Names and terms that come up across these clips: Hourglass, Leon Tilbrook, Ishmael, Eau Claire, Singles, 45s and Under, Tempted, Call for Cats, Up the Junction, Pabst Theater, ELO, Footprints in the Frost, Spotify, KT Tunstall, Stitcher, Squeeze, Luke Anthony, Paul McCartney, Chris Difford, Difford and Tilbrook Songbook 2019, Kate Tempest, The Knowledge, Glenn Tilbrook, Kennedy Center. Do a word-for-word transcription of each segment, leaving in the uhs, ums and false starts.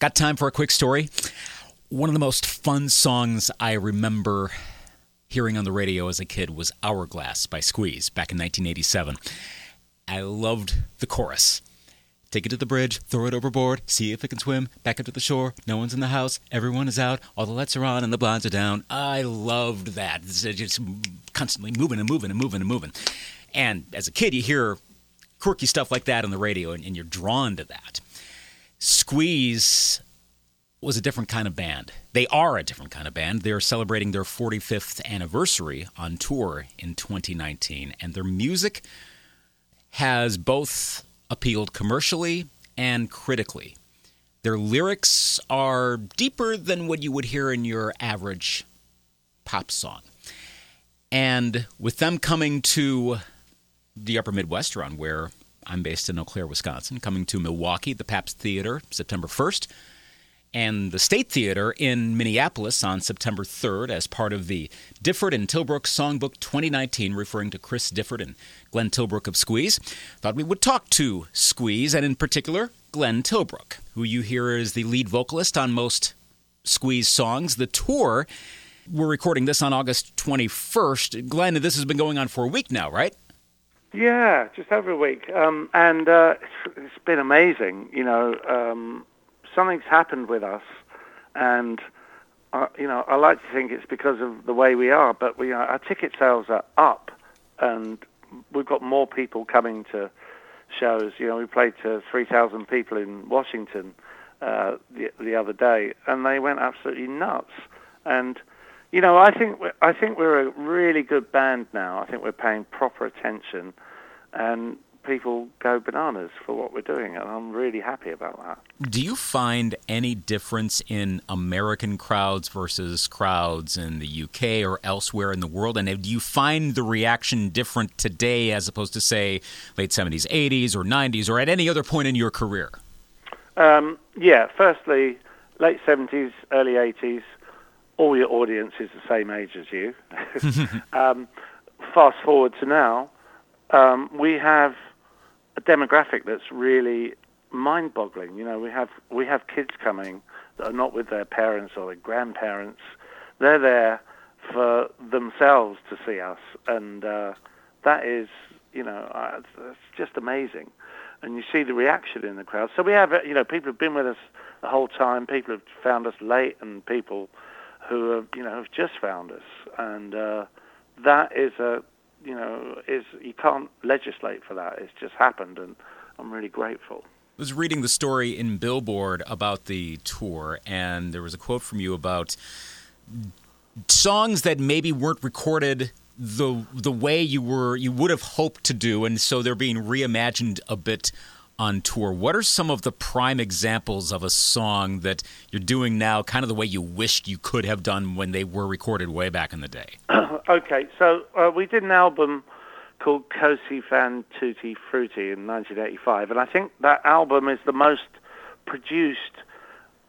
Got time for a quick story? One of the most fun songs I remember hearing on the radio as a kid was Hourglass by Squeeze back in nineteen eighty-seven. I loved the chorus. Take it to the bridge, throw it overboard, see if it can swim, back up to the shore, no one's in the house, everyone is out, all the lights are on and the blinds are down. I loved that. It's just constantly moving and moving and moving and moving. And as a kid, you hear quirky stuff like that on the radio and, and you're drawn to that. Squeeze was a different kind of band. They are a different kind of band. They're celebrating their forty-fifth anniversary on tour in twenty nineteen, and their music has both appealed commercially and critically. Their lyrics are deeper than what you would hear in your average pop song. And with them coming to the upper Midwest, around where I'm based in Eau Claire, Wisconsin, coming to Milwaukee, the Pabst Theater, September first, and the State Theater in Minneapolis on September third as part of the Difford and Tilbrook Songbook twenty nineteen, referring to Chris Difford and Glenn Tilbrook of Squeeze. Thought we would talk to Squeeze, and in particular, Glenn Tilbrook, who you hear is the lead vocalist on most Squeeze songs. The tour, we're recording this on August twenty-first. Glenn, this has been going on for a week now, right? Yeah, just over a week. Um, and uh, it's been amazing, you know. Um, something's happened with us, and, uh, you know, I like to think it's because of the way we are, but we are, our ticket sales are up, and we've got more people coming to shows. You know, we played to three thousand people in Washington uh, the, the other day, and they went absolutely nuts. And, you know, I think we're, I think we're a really good band now. I think we're paying proper attention, and people go bananas for what we're doing, and I'm really happy about that. Do you find any difference in American crowds versus crowds in the U K or elsewhere in the world? And do you find the reaction different today as opposed to, say, late seventies, eighties, or nineties, or at any other point in your career? Um, yeah, firstly, late seventies, early eighties, all your audience is the same age as you. um, fast forward to now, um, we have a demographic that's really mind-boggling. You know, we have we have kids coming that are not with their parents or their grandparents. They're there for themselves to see us, and uh, that is, you know, uh, it's, it's just amazing. And you see the reaction in the crowd. So we have, you know, people have been with us the whole time. People have found us late, and people who have, you know, have just found us, and uh, that is a. You know, is you can't legislate for that. It's just happened, and I'm really grateful. I was reading the story in Billboard about the tour, and there was a quote from you about songs that maybe weren't recorded the the way you were you would have hoped to do, and so they're being reimagined a bit on tour. What are some of the prime examples of a song that you're doing now, kind of the way you wished you could have done when they were recorded way back in the day? Okay, so uh, we did an album called Cosi Fan Tutti Frutti in nineteen eighty-five, and I think that album is the most produced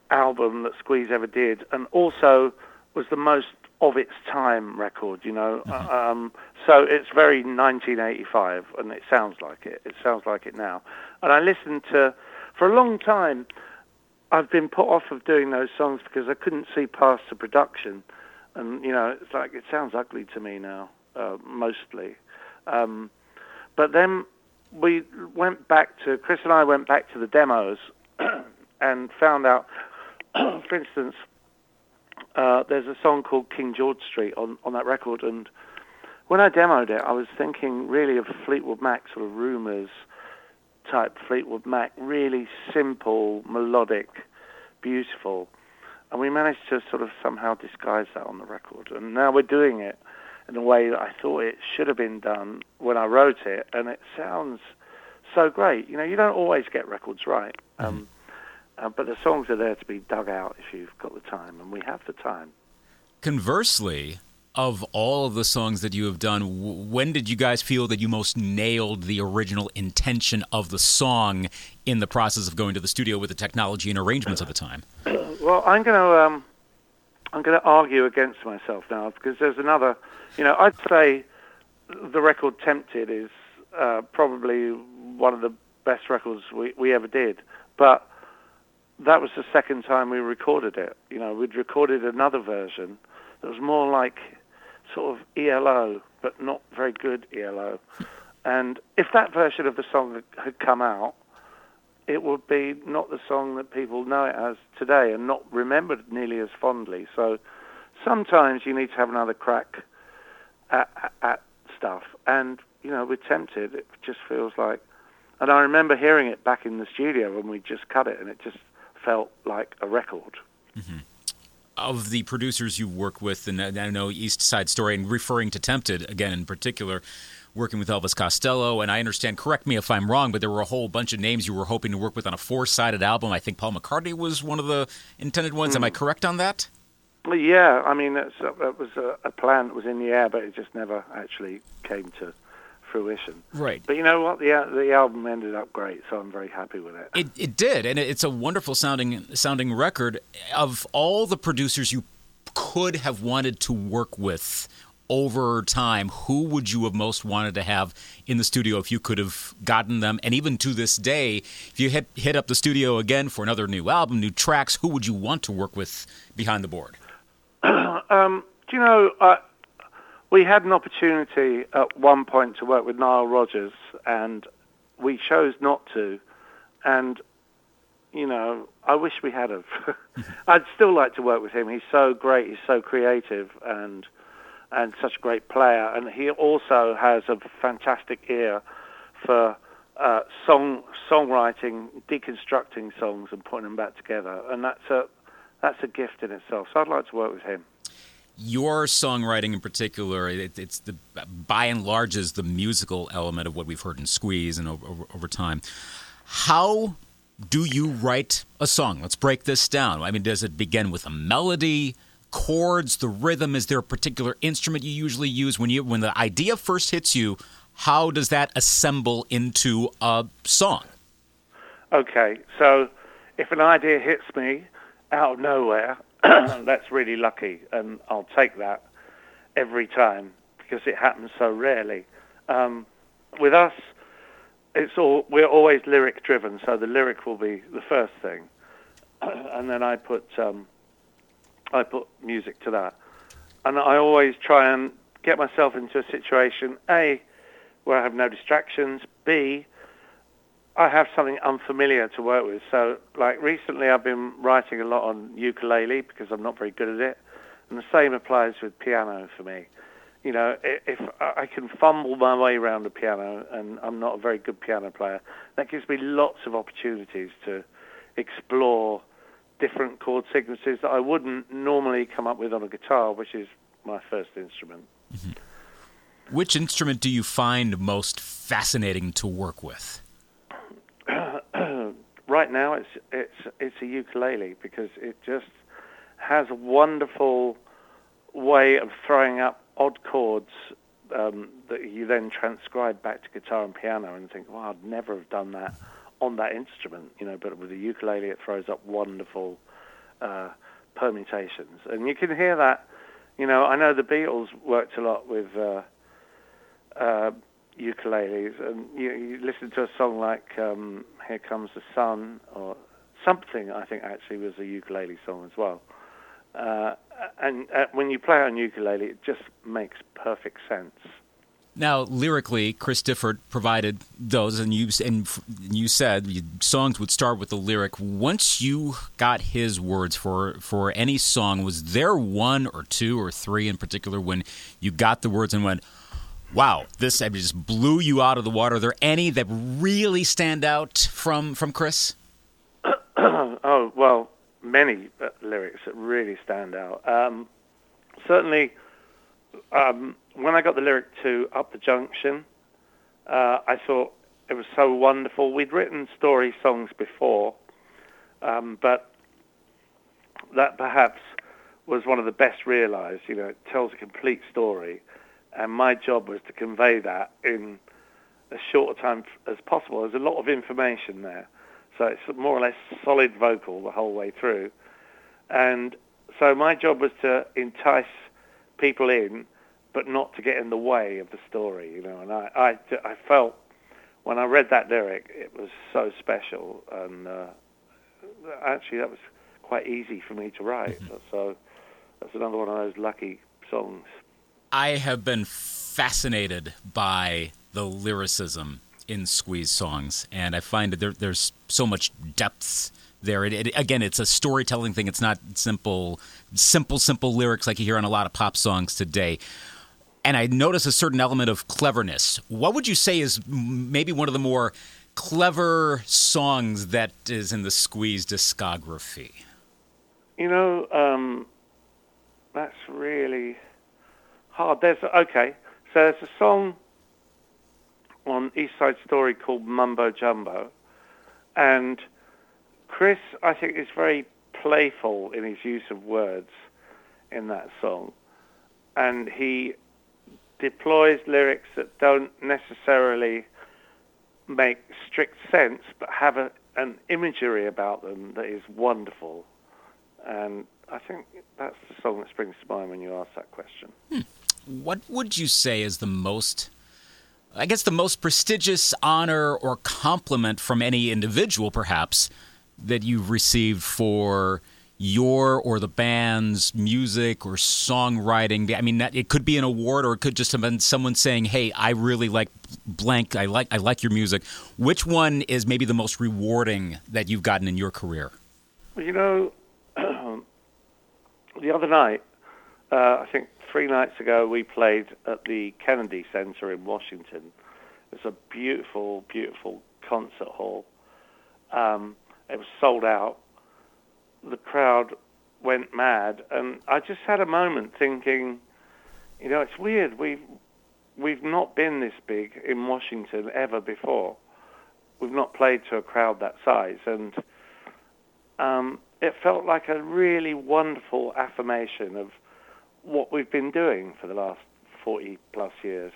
album that Squeeze ever did, and also was the most of its time record, you know. Mm-hmm. Um, so it's very nineteen eighty-five, and it sounds like it. It sounds like it now. And I listened to, for a long time, I've been put off of doing those songs because I couldn't see past the production. And, you know, it's like, it sounds ugly to me now, uh, mostly. Um, but then we went back to, Chris and I went back to the demos and found out, for instance, uh, there's a song called King George Street on, on that record. And when I demoed it, I was thinking really of Fleetwood Mac, sort of Rumours type Fleetwood Mac, really simple, melodic, beautiful. And we managed to sort of somehow disguise that on the record. And now we're doing it in a way that I thought it should have been done when I wrote it. And it sounds so great. You know, you don't always get records right. Um, mm. uh, but the songs are there to be dug out if you've got the time. And we have the time. Conversely, of all of the songs that you have done, when did you guys feel that you most nailed the original intention of the song in the process of going to the studio with the technology and arrangements of the time? Well, I'm going to um, I'm going to argue against myself now, because there's another. You know, I'd say the record "Tempted" is uh, probably one of the best records we, we ever did, but that was the second time we recorded it. You know, we'd recorded another version that was more like sort of E L O, but not very good E L O. And if that version of the song had come out, it would be not the song that people know it as today and not remembered nearly as fondly. So sometimes you need to have another crack at, at stuff. And, you know, we're Tempted. It just feels like... And I remember hearing it back in the studio when we just cut it, and it just felt like a record. Mm-hmm. Of the producers you work with, and I know East Side Story, and referring to Tempted, again, in particular, working with Elvis Costello, and I understand, correct me if I'm wrong, but there were a whole bunch of names you were hoping to work with on a four-sided album. I think Paul McCartney was one of the intended ones. Mm. Am I correct on that? Yeah, I mean, that's, that was a, a plan that was in the air, but it just never actually came to fruition. Right. But you know what? The the album ended up great, so I'm very happy with it. It it did, and it's a wonderful sounding sounding record. Of all the producers you could have wanted to work with over time, who would you have most wanted to have in the studio if you could have gotten them? And even to this day, if you hit, hit up the studio again for another new album, new tracks, who would you want to work with behind the board? um, do you know... Uh, We had an opportunity at one point to work with Nile Rodgers, and we chose not to. And, you know, I wish we had have. I'd still like to work with him. He's so great. He's so creative and and such a great player. And he also has a fantastic ear for uh, song songwriting, deconstructing songs and putting them back together. And that's a that's a gift in itself. So I'd like to work with him. Your songwriting in particular, it, it's the by and large is the musical element of what we've heard in Squeeze and over, over time. How do you write a song? Let's break this down. I mean, does it begin with a melody, chords, the rhythm? Is there a particular instrument you usually use? When you when the idea first hits you, how does that assemble into a song? Okay, so if an idea hits me out of nowhere... That's really lucky, and I'll take that every time because it happens so rarely. Um, with us, it's all we're always lyric-driven, so the lyric will be the first thing, and then I put um, I put music to that, and I always try and get myself into a situation A, where I have no distractions, B, I have something unfamiliar to work with. So, like, recently I've been writing a lot on ukulele because I'm not very good at it. And the same applies with piano for me. You know, if I can fumble my way around the piano, and I'm not a very good piano player, that gives me lots of opportunities to explore different chord sequences that I wouldn't normally come up with on a guitar, which is my first instrument. Mm-hmm. Which instrument do you find most fascinating to work with? Right now, it's it's it's a ukulele because it just has a wonderful way of throwing up odd chords um, that you then transcribe back to guitar and piano and think, "Wow, I'd never have done that on that instrument," you know. But with a ukulele, it throws up wonderful uh, permutations, and you can hear that. You know, I know the Beatles worked a lot with uh, uh, ukuleles, and you, you listen to a song like um, Here Comes the Sun or something. I think actually was a ukulele song as well, uh, and uh, when you play on ukulele it just makes perfect sense. Now lyrically, Chris Difford provided those, and you, and you said you, songs would start with the lyric. Once you got his words for, for any song, was there one or two or three in particular when you got the words and went, wow, this I mean, just blew you out of the water? Are there any that really stand out from, from Chris? Oh, well, many uh, lyrics that really stand out. Um, certainly, um, when I got the lyric to Up the Junction, uh, I thought it was so wonderful. We'd written story songs before, um, but that perhaps was one of the best realized. You know, it tells a complete story. And my job was to convey that in as short a time as possible. There's a lot of information there. So it's more or less solid vocal the whole way through. And so my job was to entice people in, but not to get in the way of the story, you know. And I, I, I felt when I read that lyric, it was so special. And uh, actually that was quite easy for me to write. Mm-hmm. So that's another one of those lucky songs. I have been fascinated by the lyricism in Squeeze songs, and I find that there, there's so much depth there. It, it, again, it's a storytelling thing. It's not simple, simple, simple lyrics like you hear on a lot of pop songs today. And I notice a certain element of cleverness. What would you say is maybe one of the more clever songs that is in the Squeeze discography? You know, um, that's really hard. There's okay, so there's a song on East Side Story called Mumbo Jumbo, and Chris, I think, is very playful in his use of words in that song, and he deploys lyrics that don't necessarily make strict sense, but have a, an imagery about them that is wonderful. And I think that's the song that springs to mind when you ask that question. Hmm. What would you say is the most, I guess, the most prestigious honor or compliment from any individual, perhaps, that you've received for your or the band's music or songwriting? I mean, that, it could be an award, or it could just have been someone saying, hey, I really like blank, I like I like your music. Which one is maybe the most rewarding that you've gotten in your career? Well, you know, the other night, uh, I think three nights ago, we played at the Kennedy Center in Washington. It's a beautiful, beautiful concert hall. Um, it was sold out. The crowd went mad, and I just had a moment thinking, you know, it's weird. We've we've not been this big in Washington ever before. We've not played to a crowd that size, and um, it felt like a really wonderful affirmation of what we've been doing for the last forty plus years.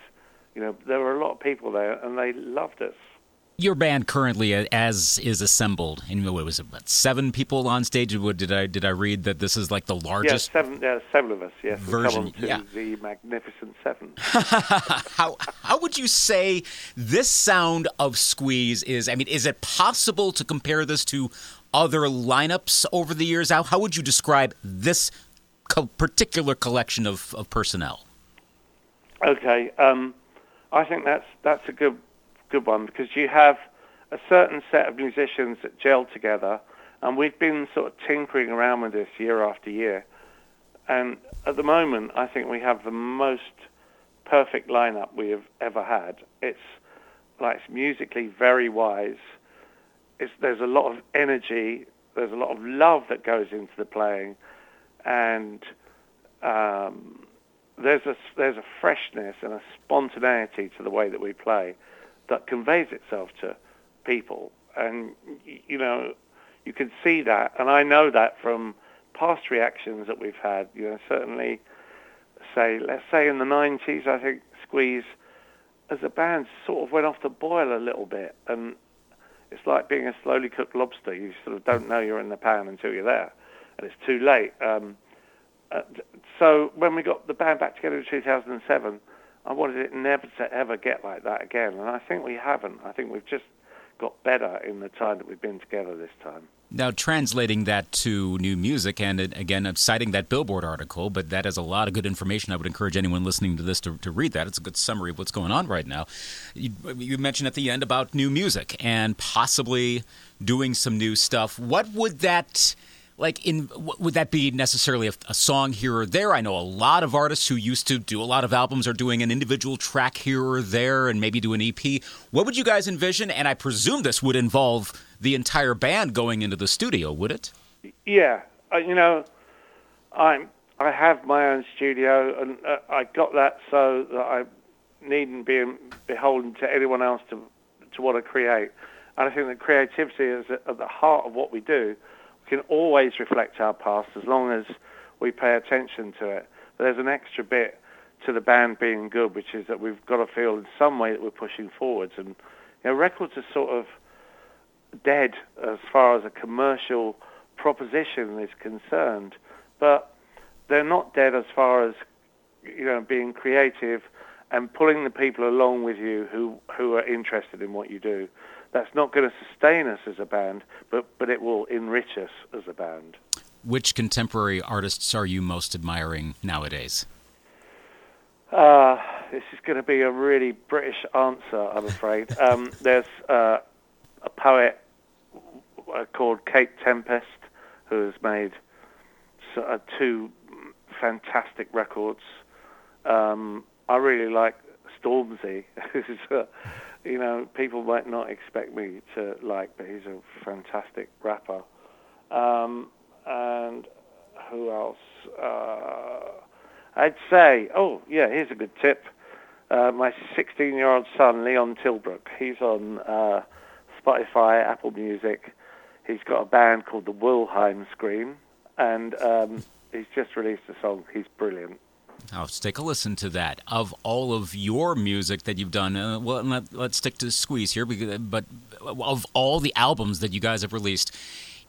You know, there were a lot of people there, and they loved us. Your band currently, as is assembled, and you know, it was about seven people on stage. Did I did I read that this is like the largest? Yeah, seven, yeah, seven of us. Yes, version. To yeah. The Magnificent Seven. how how would you say this sound of Squeeze is? I mean, is it possible to compare this to other lineups over the years? How how would you describe this co- particular collection of, of personnel? Okay, um, I think that's that's a good. Good one, because you have a certain set of musicians that gel together, and we've been sort of tinkering around with this year after year, and at the moment I think we have the most perfect lineup we have ever had. It's like it's musically very wise. It's, there's a lot of energy, there's a lot of love that goes into the playing, and um, there's a there's a freshness and a spontaneity to the way that we play that conveys itself to people. And, you know, you can see that. And I know that from past reactions that we've had. You know, certainly, say, let's say in the nineties, I think Squeeze, as a band, sort of went off the boil a little bit. And it's like being a slowly cooked lobster. You sort of don't know you're in the pan until you're there. And it's too late. Um, uh, so when we got the band back together in two thousand seven, I wanted it never to ever get like that again, and I think we haven't. I think we've just got better in the time that we've been together this time. Now, translating that to new music, and it, again, I'm citing that Billboard article, but that has a lot of good information. I would encourage anyone listening to this to, to read that. It's a good summary of what's going on right now. You, you mentioned at the end about new music and possibly doing some new stuff. What would that... Like, in would that be necessarily a, a song here or there? I know a lot of artists who used to do a lot of albums are doing an individual track here or there and maybe do an E P. What would you guys envision? And I presume this would involve the entire band going into the studio, would it? Yeah. Uh, you know, I'm, I have my own studio, and uh, I got that so that I needn't be beholden to anyone else to, to want to create. And I think that creativity is at the heart of what we do. Can always reflect our past as long as we pay attention to it. But there's an extra bit to the band being good, which is that we've got to feel in some way that we're pushing forwards. And you know, records are sort of dead as far as a commercial proposition is concerned, but they're not dead as far as, you know, being creative and pulling the people along with you who who are interested in what you do. That's not going to sustain us as a band, but, but it will enrich us as a band. Which contemporary artists are you most admiring nowadays? Uh, this is going to be a really British answer, I'm afraid. um, there's uh, a poet called Kate Tempest, who has made sort of two fantastic records. Um, I really like Stormzy. You know, people might not expect me to like, but he's a fantastic rapper. Um, and who else? Uh, I'd say, oh, yeah, here's a good tip. Uh, my sixteen-year-old son, Leon Tilbrook, he's on uh, Spotify, Apple Music. He's got a band called the Wilhelm Scream, and um, he's just released a song. He's brilliant. Oh, let's take a listen to that. Of all of your music that you've done, uh, well, let, let's stick to Squeeze here, because, but of all the albums that you guys have released,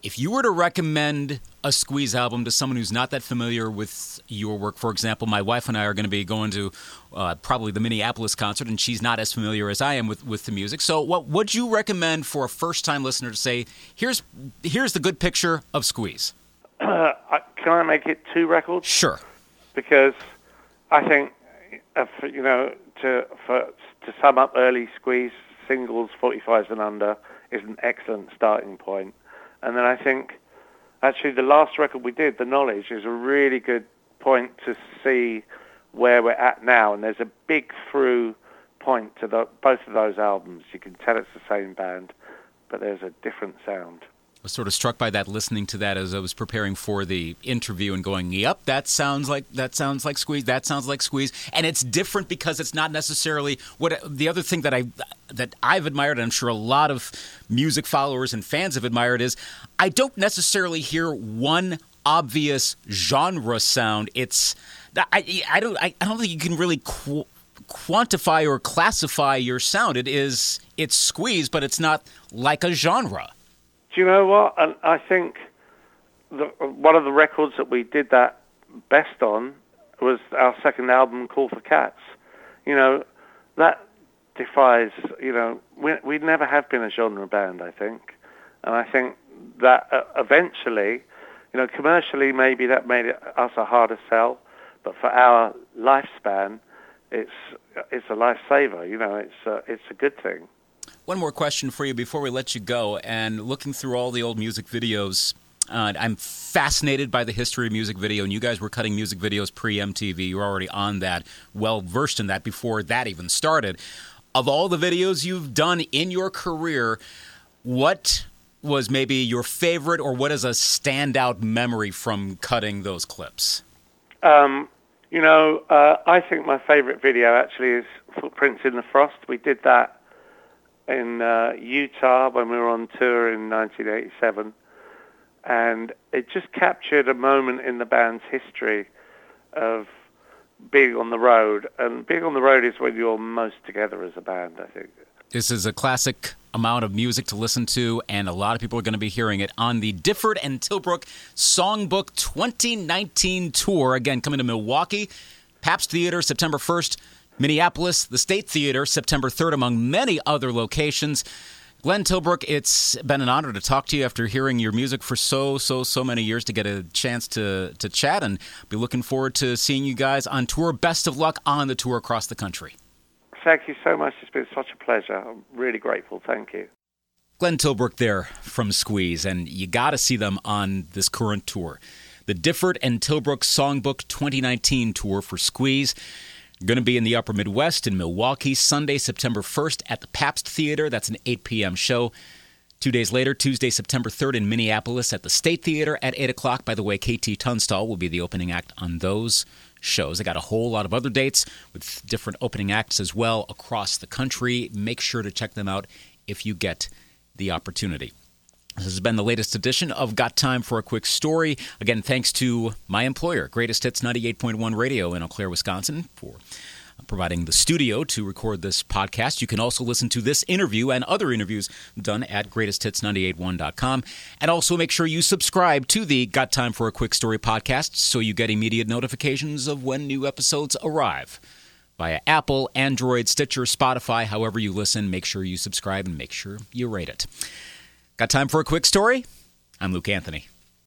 if you were to recommend a Squeeze album to someone who's not that familiar with your work, for example, my wife and I are going to be going to uh, probably the Minneapolis concert, and she's not as familiar as I am with, with the music. So what would you recommend for a first-time listener to say, here's here's the good picture of Squeeze? Uh, can I make it two records? Sure. Because I think, uh, for, you know, to for, to sum up early Squeeze, Singles, forty-fives and Under is an excellent starting point. And then I think, actually, the last record we did, The Knowledge, is a really good point to see where we're at now. And there's a big through point to the, both of those albums. You can tell it's the same band, but there's a different sound. I was sort of struck by that, listening to that as I was preparing for the interview and going, yep, that sounds like that sounds like Squeeze, that sounds like Squeeze. And it's different because it's not necessarily what the other thing that I that I've admired, and I'm sure a lot of music followers and fans have admired, is I don't necessarily hear one obvious genre sound. It's I, I don't I, I don't think you can really qu- quantify or classify your sound. It is it's Squeeze, but it's not like a genre. Do you know what? And I think the, one of the records that we did that best on was our second album, Call for Cats. You know, that defies, you know, we, we never have been a genre band, I think. And I think that uh, eventually, you know, commercially maybe that made it, us a harder sell, but for our lifespan, it's it's a lifesaver. You know, it's uh, it's a good thing. One more question for you before we let you go. And looking through all the old music videos, uh, I'm fascinated by the history of music video. And you guys were cutting music videos pre-M T V. You were already on that, well-versed in that before that even started. Of all the videos you've done in your career, what was maybe your favorite, or what is a standout memory from cutting those clips? Um, you know, uh, I think my favorite video actually is Footprints in the Frost. We did that in uh, Utah when we were on tour in nineteen eighty-seven, and it just captured a moment in the band's history of being on the road, and being on the road is when you're most together as a band, I think. This is a classic amount of music to listen to, and a lot of people are going to be hearing it on the Difford and Tilbrook Songbook twenty nineteen tour, again coming to Milwaukee, Pabst Theater, September first, Minneapolis, the State Theater, September third, among many other locations. Glenn Tilbrook, it's been an honor to talk to you after hearing your music for so, so, so many years, to get a chance to to chat, and be looking forward to seeing you guys on tour. Best of luck on the tour across the country. Thank you so much. It's been such a pleasure. I'm really grateful. Thank you. Glenn Tilbrook there from Squeeze, and you got to see them on this current tour. The Difford and Tilbrook Songbook twenty nineteen tour for Squeeze. Going to be in the Upper Midwest in Milwaukee, Sunday, September first at the Pabst Theater. That's an eight p.m. show. Two days later, Tuesday, September third in Minneapolis at the State Theater at eight o'clock. By the way, K T Tunstall will be the opening act on those shows. They got a whole lot of other dates with different opening acts as well across the country. Make sure to check them out if you get the opportunity. This has been the latest edition of Got Time for a Quick Story. Again, thanks to my employer, Greatest Hits ninety-eight point one Radio in Eau Claire, Wisconsin, for providing the studio to record this podcast. You can also listen to this interview and other interviews done at greatest hits ninety-eight point one dot com. And also make sure you subscribe to the Got Time for a Quick Story podcast so you get immediate notifications of when new episodes arrive. via Apple, Android, Stitcher, Spotify. However you listen, make sure you subscribe and make sure you rate it. Got time for a quick story? I'm Luke Anthony.